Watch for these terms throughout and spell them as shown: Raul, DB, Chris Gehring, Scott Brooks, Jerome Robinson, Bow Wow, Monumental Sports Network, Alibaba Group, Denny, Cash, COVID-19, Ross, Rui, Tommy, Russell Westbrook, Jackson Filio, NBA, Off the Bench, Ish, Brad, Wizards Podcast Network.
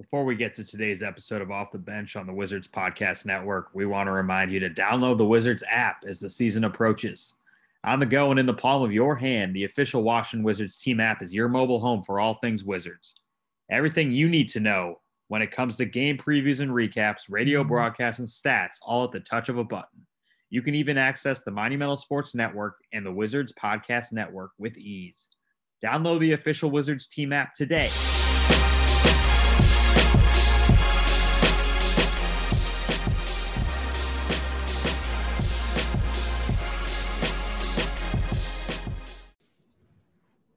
Before we get to today's episode of Off the Bench on the Wizards Podcast Network, we want to remind you to download the Wizards app as the season approaches. On the go and in the palm of your hand, the official Washington Wizards team app is your mobile home for all things Wizards. Everything you need to know when it comes to game previews and recaps, radio broadcasts, and stats, all at the touch of a button. You can even access the Monumental Sports Network and the Wizards Podcast Network with ease. Download the official Wizards team app today.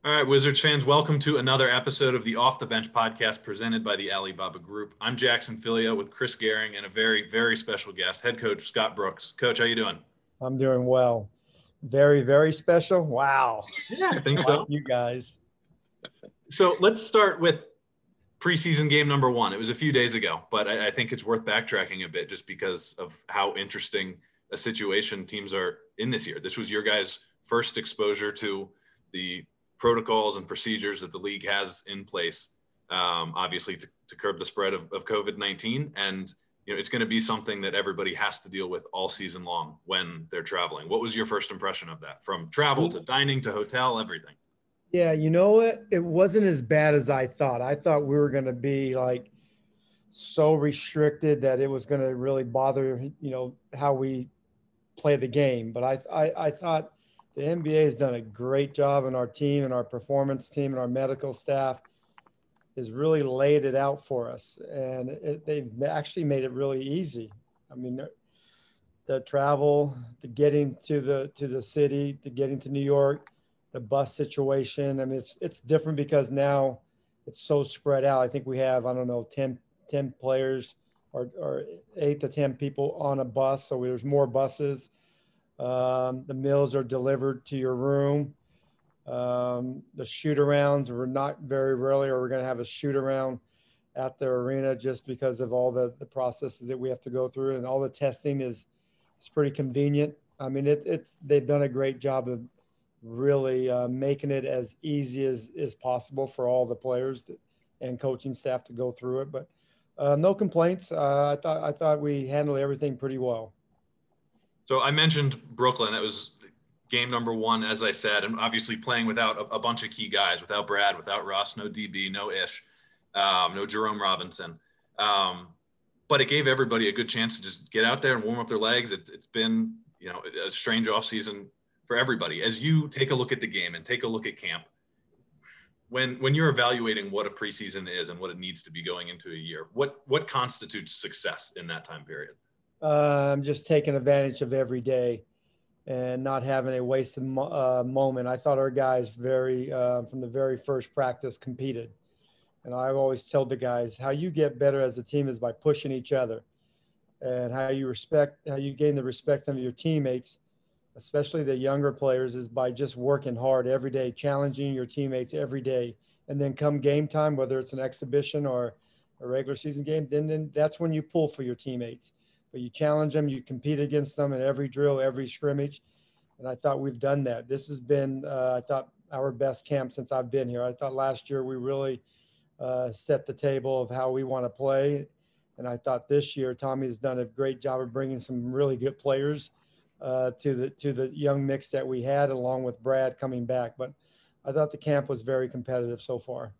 All right, Wizards fans, welcome to another episode of the Off the Bench podcast presented by the Alibaba Group. I'm Jackson Filio with Chris Gehring and a very, very special guest, head coach Scott Brooks. Coach, how you doing? I'm doing well. Very, very special. Wow. Yeah, I think so. You guys. So let's start with preseason game number one. It was a few days ago, but I think it's worth backtracking a bit just because of how interesting a situation teams are in this year. This was your guys' first exposure to the protocols and procedures that the league has in place, obviously to curb the spread of COVID-19. And, you know, it's going to be something that everybody has to deal with all season long when they're traveling. What was your first impression of that, from travel to dining to hotel, everything? Yeah, you know what? It wasn't as bad as I thought. I thought we were going to be like so restricted that it was going to really bother, you know, how we play the game. But I thought the NBA has done a great job, and our team and our performance team and our medical staff has really laid it out for us. And they've actually made it really easy. I mean, the travel, the getting to the city, the getting to New York, the bus situation. I mean, it's different because now it's so spread out. I think we have, I don't know, 10 players or 8 to 10 people on a bus. So there's more buses. The meals are delivered to your room. The shoot-arounds, we're not very rarely, or we're going to have a shoot-around at the arena just because of all the processes that we have to go through, and all the testing is pretty convenient. I mean, they've done a great job of really making it as easy as possible for all the players and coaching staff to go through it. But no complaints. I thought we handled everything pretty well. So I mentioned Brooklyn. That was game number one, as I said, and obviously playing without a bunch of key guys, without Brad, without Ross, no DB, no Ish, no Jerome Robinson. But it gave everybody a good chance to just get out there and warm up their legs. It's been, you know, a strange offseason for everybody. As you take a look at the game and take a look at camp, when you're evaluating what a preseason is and what it needs to be going into a year, what constitutes success in that time period? Just taking advantage of every day and not having a wasted moment. I thought our guys from the very first practice competed. And I've always told the guys, how you get better as a team is by pushing each other, and how you gain the respect of your teammates, especially the younger players, is by just working hard every day, challenging your teammates every day. And then come game time, whether it's an exhibition or a regular season game, then that's when you pull for your teammates. But you challenge them, you compete against them in every drill, every scrimmage. And I thought we've done that. This has been, I thought, our best camp since I've been here. I thought last year we really set the table of how we want to play. And I thought this year Tommy has done a great job of bringing some really good players to the young mix that we had, along with Brad coming back. But I thought the camp was very competitive so far.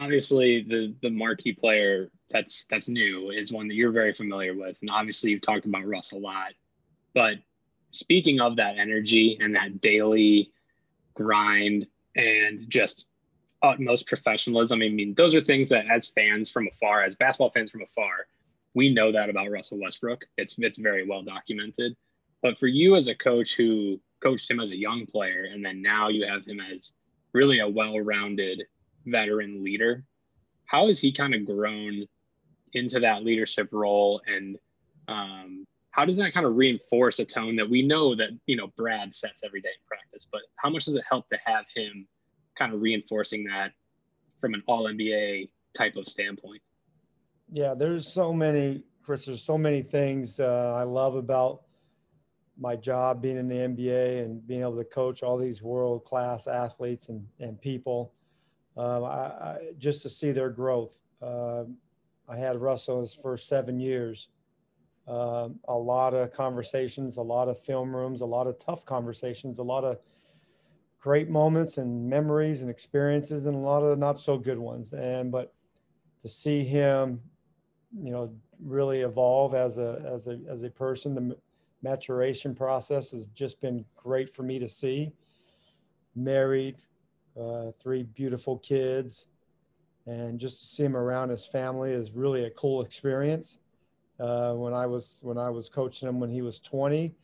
Obviously, the marquee player that's new is one that you're very familiar with. And obviously, you've talked about Russ a lot. But speaking of that energy and that daily grind and just utmost professionalism, I mean, those are things that as fans from afar, as basketball fans from afar, we know that about Russell Westbrook. It's very well documented. But for you as a coach who coached him as a young player, and then now you have him as really a well-rounded veteran leader, how has he kind of grown into that leadership role, and how does that kind of reinforce a tone that we know that, you know, Brad sets every day in practice, but how much does it help to have him kind of reinforcing that from an all-NBA type of standpoint? Yeah, there's so many things I love about my job being in the NBA and being able to coach all these world-class athletes and people. Just to see their growth. I had Russell his first 7 years. A lot of conversations, a lot of film rooms, a lot of tough conversations, a lot of great moments and memories and experiences, and a lot of not so good ones. But to see him, you know, really evolve as a person, the maturation process has just been great for me to see. Married, 3 beautiful kids, and just to see him around his family is really a cool experience. When I was coaching him when he was 20,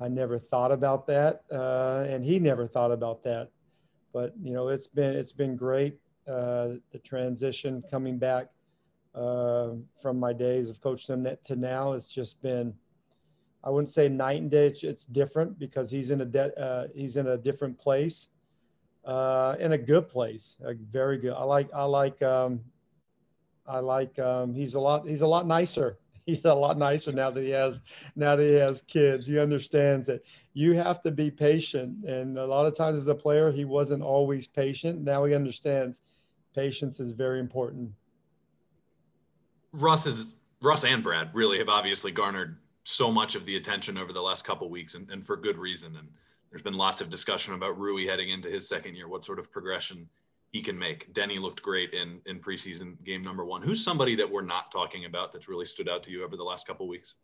I never thought about that, and he never thought about that. But you know, it's been great. The transition coming back from my days of coaching him to now, it's just been, I wouldn't say night and day. It's different because he's in a different place, in a good place, a very good. I like he's a lot nicer. He's a lot nicer now that he has kids. He understands that you have to be patient. And a lot of times as a player, he wasn't always patient. Now he understands patience is very important. Russ and Brad really have obviously garnered so much of the attention over the last couple of weeks, and for good reason. And there's been lots of discussion about Rui heading into his second year, what sort of progression he can make. Denny looked great in preseason game number 1. Who's somebody that we're not talking about that's really stood out to you over the last couple of weeks?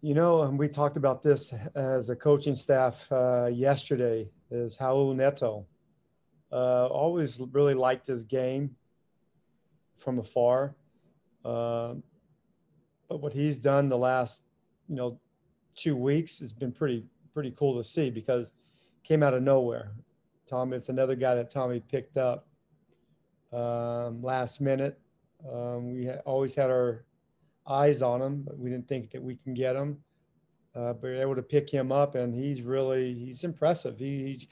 You know, and we talked about this as a coaching staff yesterday, is Raul Neto. Always really liked his game from afar. But what he's done the last, 2 weeks has been pretty cool to see, because came out of nowhere. Tommy, it's another guy that Tommy picked up last minute. We always had our eyes on him, but we didn't think that we can get him. But we were able to pick him up, and he's impressive. He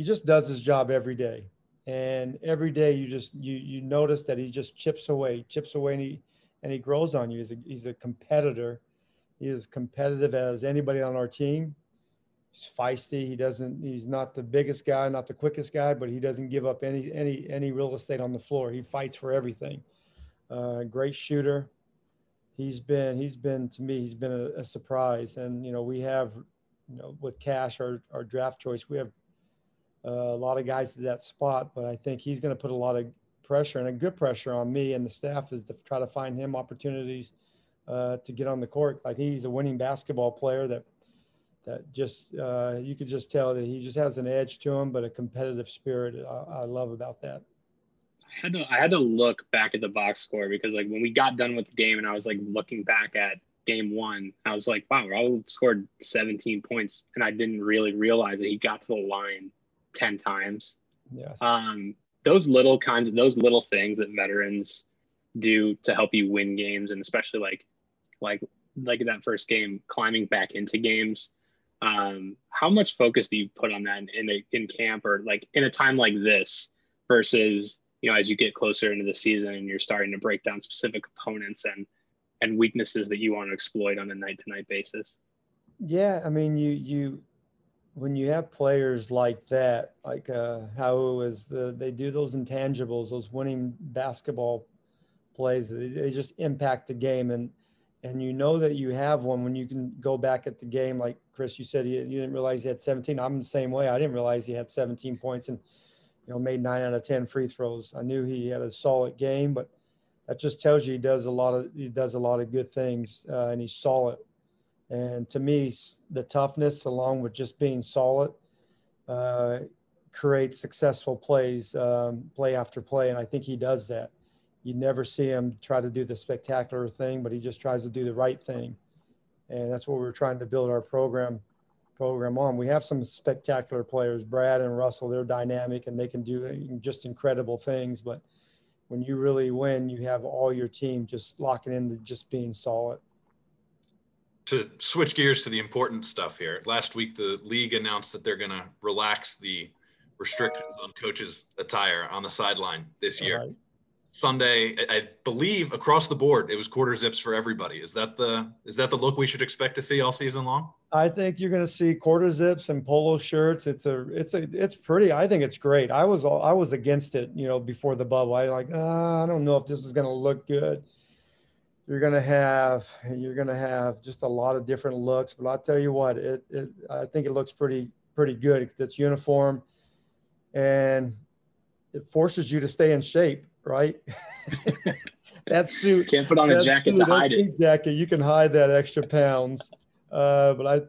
just does his job every day. And every day you notice that he just chips away, and he grows on you. He's a competitor. He is competitive as anybody on our team. He's feisty. He's not the biggest guy, not the quickest guy, but he doesn't give up any real estate on the floor. He fights for everything. Great shooter. He's been a surprise. And, we have, with Cash, our draft choice, we have a lot of guys at that spot, but I think he's going to put a lot of pressure, and a good pressure, on me and the staff, is to try to find him opportunities to get on the court. I think he's a winning basketball player that just, you could just tell that he just has an edge to him, but a competitive spirit I love about that. I had to look back at the box score, because when we got done with the game and I was looking back at game 1, I was like, wow, Raul scored 17 points. And I didn't really realize that he got to the line 10 times. Yes. Those little things that veterans do to help you win games. And especially like that first game, climbing back into games. How much focus do you put on that in camp, or in a time like this, versus, as you get closer into the season and you're starting to break down specific opponents and weaknesses that you want to exploit on a night-to-night basis? Yeah, you when you have players like that, they do those intangibles, those winning basketball plays, they just impact the game. And you know that you have one when you can go back at the game. Like Chris, you said, you didn't realize he had 17. I'm the same way. I didn't realize he had 17 points and, made 9 out of 10 free throws. I knew he had a solid game, but that just tells you he does a lot of good things, and he's solid. And to me, the toughness, along with just being solid, creates successful plays, play after play. And I think he does that. You never see him try to do the spectacular thing, but he just tries to do the right thing. And that's what we're trying to build our program on. We have some spectacular players, Brad and Russell, they're dynamic and they can do just incredible things. But when you really win, you have all your team just locking into just being solid. To switch gears to the important stuff here. Last week, the league announced that they're going to relax the restrictions on coaches' attire on the sideline this year. Sunday, I believe across the board, it was quarter zips for everybody. Is that the look we should expect to see all season long? I think you're going to see quarter zips and polo shirts. It's pretty. I think it's great. I was against it, before the bubble. I like, I don't know if this is going to look good. You're going to have just a lot of different looks, but I'll tell you what, I think it looks pretty good. It's uniform and it forces you to stay in shape. Right? That suit. Can't put on a jacket to hide it. Jacket, you can hide that extra pounds. But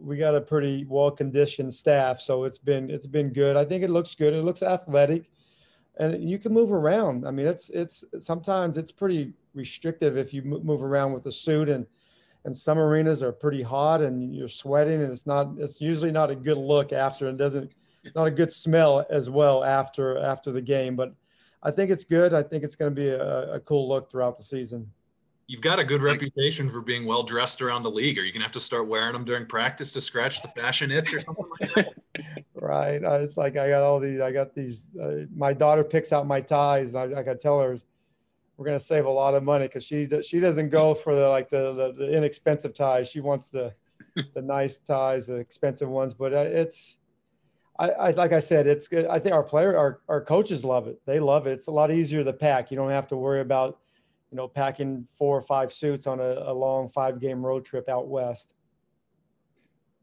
we got a pretty well-conditioned staff, so it's been good. I think it looks good. It looks athletic, and you can move around. I mean, it's sometimes it's pretty restrictive if you move around with a suit, and some arenas are pretty hot, and you're sweating, and it's usually not a good look after, and not a good smell as well after the game, but. I think it's good. I think it's going to be a cool look throughout the season. You've got a good reputation for being well-dressed around the league. Are you going to have to start wearing them during practice to scratch the fashion itch or something like that? Right. It's like I got these, my daughter picks out my ties, and I tell her we're going to save a lot of money because she doesn't go for the inexpensive ties. She wants the nice ties, the expensive ones, but like I said, it's good. I think our coaches love it. They love it. It's a lot easier to pack. You don't have to worry about, packing 4 or 5 suits on a long 5-game road trip out west.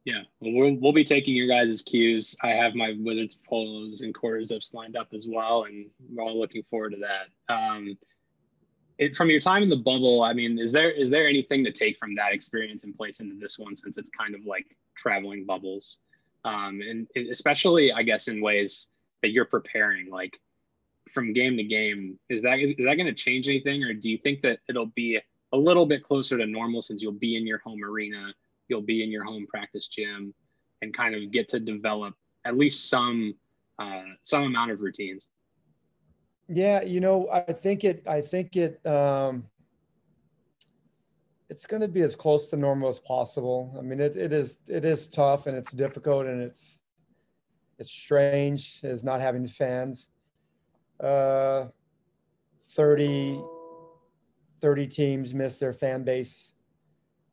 Yeah, well, we'll be taking your guys' cues. I have my Wizards polos and quarter zips lined up as well, and we're all looking forward to that. From your time in the bubble, I mean, is there anything to take from that experience and place into this one, since it's kind of like traveling bubbles? And especially, I guess, in ways that you're preparing, like from game to game, is that going to change anything? Or do you think that it'll be a little bit closer to normal, since you'll be in your home arena, you'll be in your home practice gym, and kind of get to develop at least some amount of routines? Yeah. I think it's going to be as close to normal as possible. I mean, it is tough, and it's difficult, and it's strange is not having fans. 30 teams miss their fan base.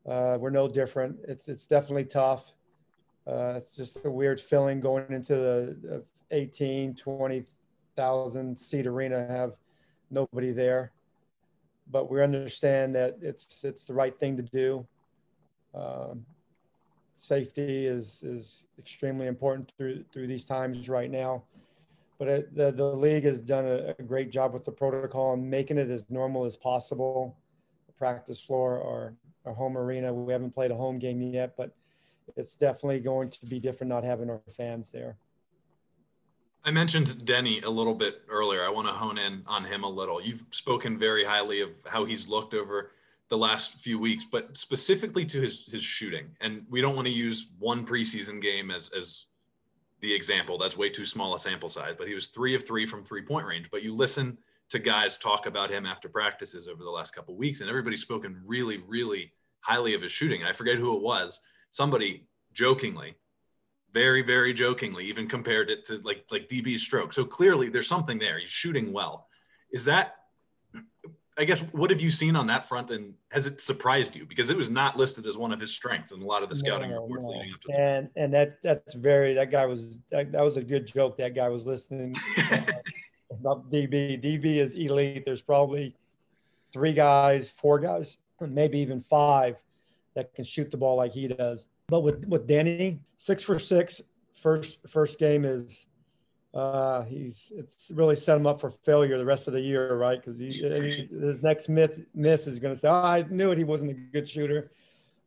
We're no different. It's definitely tough. It's just a weird feeling going into the 20,000 seat arena, have nobody there. But we understand that it's the right thing to do. Safety is extremely important through these times right now. But the league has done a great job with the protocol and making it as normal as possible. The practice floor or our home arena. We haven't played a home game yet, but it's definitely going to be different not having our fans there. I mentioned Denny a little bit earlier. I want to hone in on him a little. You've spoken very highly of how he's looked over the last few weeks, but specifically to his shooting. And we don't want to use one preseason game as the example. That's way too small a sample size, but he was 3 of 3 from three-point range. But you listen to guys talk about him after practices over the last couple of weeks, and everybody's spoken really, really highly of his shooting. I forget who it was. Somebody jokingly, very, very jokingly, even compared it to like DB's stroke. So clearly there's something there. He's shooting well. Is that, I guess, what have you seen on that front, and has it surprised you? Because it was not listed as one of his strengths in a lot of the scouting reports leading up to that. And that was a good joke. That guy was listening. Not DB. DB is elite. There's probably 4 guys, maybe even 5 that can shoot the ball like he does. But with Denny, 6 for 6, first game is it's really set him up for failure the rest of the year, right? Because his next miss is going to say, I knew it. He wasn't a good shooter.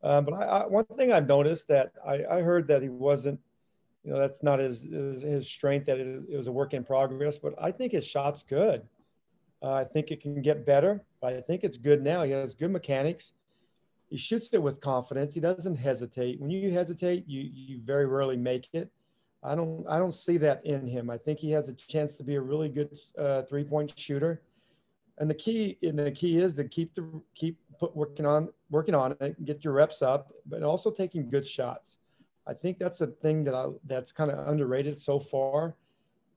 But one thing I've noticed that I heard that he wasn't, that's not his strength. That it was a work in progress. But I think his shot's good. I think it can get better. But I think it's good now. He has good mechanics. He shoots it with confidence. He doesn't hesitate. When you hesitate, you very rarely make it. I don't see that in him. I think he has a chance to be a really good three-point shooter. And the key is to keep working on it, get your reps up, but also taking good shots. I think that's a thing that's kind of underrated so far.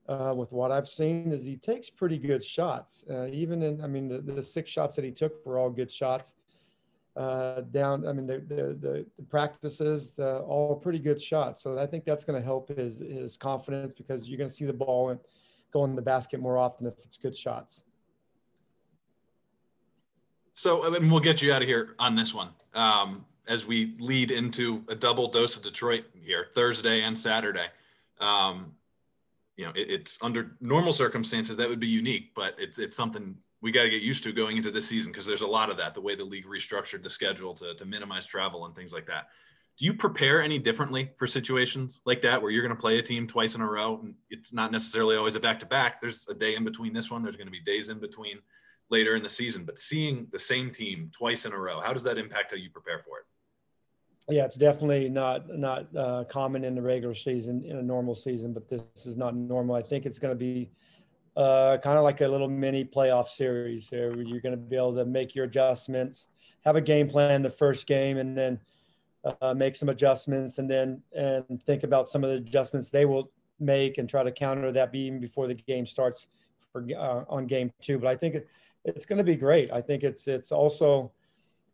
with what I've seen is he takes pretty good shots. Even in, I mean, the 6 shots that he took were all good shots. Down, I mean, the practices, all pretty good shots. So I think that's going to help his confidence, because you're going to see the ball and go in the basket more often if it's good shots. So I mean, we'll get you out of here on this one as we lead into a double dose of Detroit here, Thursday and Saturday. You know, it's under normal circumstances that would be unique, but it's something we got to get used to going into this season, because there's a lot of that, the way the league restructured the schedule to minimize travel and things like that. Do you prepare any differently for situations like that, where you're going to play a team twice in a row? And it's not necessarily always a back-to-back. There's a day in between this one. There's going to be days in between later in the season, but seeing the same team twice in a row, how does that impact how you prepare for it? Yeah, it's definitely not common in the regular season, in a normal season, but this is not normal. I think it's going to be kind of like a little mini playoff series there, where you're going to be able to make your adjustments, have a game plan the first game, and then make some adjustments, and think about some of the adjustments they will make and try to counter that even before the game starts for, on game 2. But I think it's going to be great. I think it's also,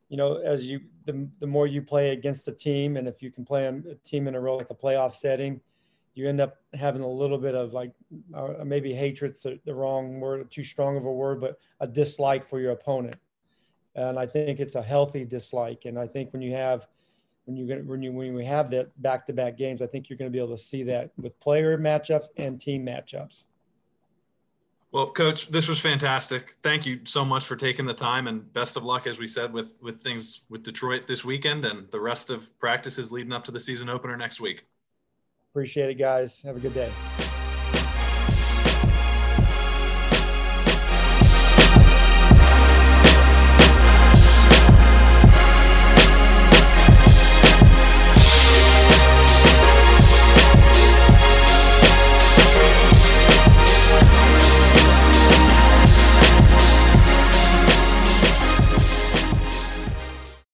you know, as you the more you play against a team, and if you can play a team in a row, like a playoff setting, you end up having a little bit of like maybe hatred's the wrong word, too strong of a word, but a dislike for your opponent. And I think it's a healthy dislike. And I think when we have that back-to-back games, I think you're going to be able to see that with player matchups and team matchups. Well, Coach, this was fantastic. Thank you so much for taking the time, and best of luck, as we said, with things with Detroit this weekend and the rest of practices leading up to the season opener next week. Appreciate it, guys. Have a good day.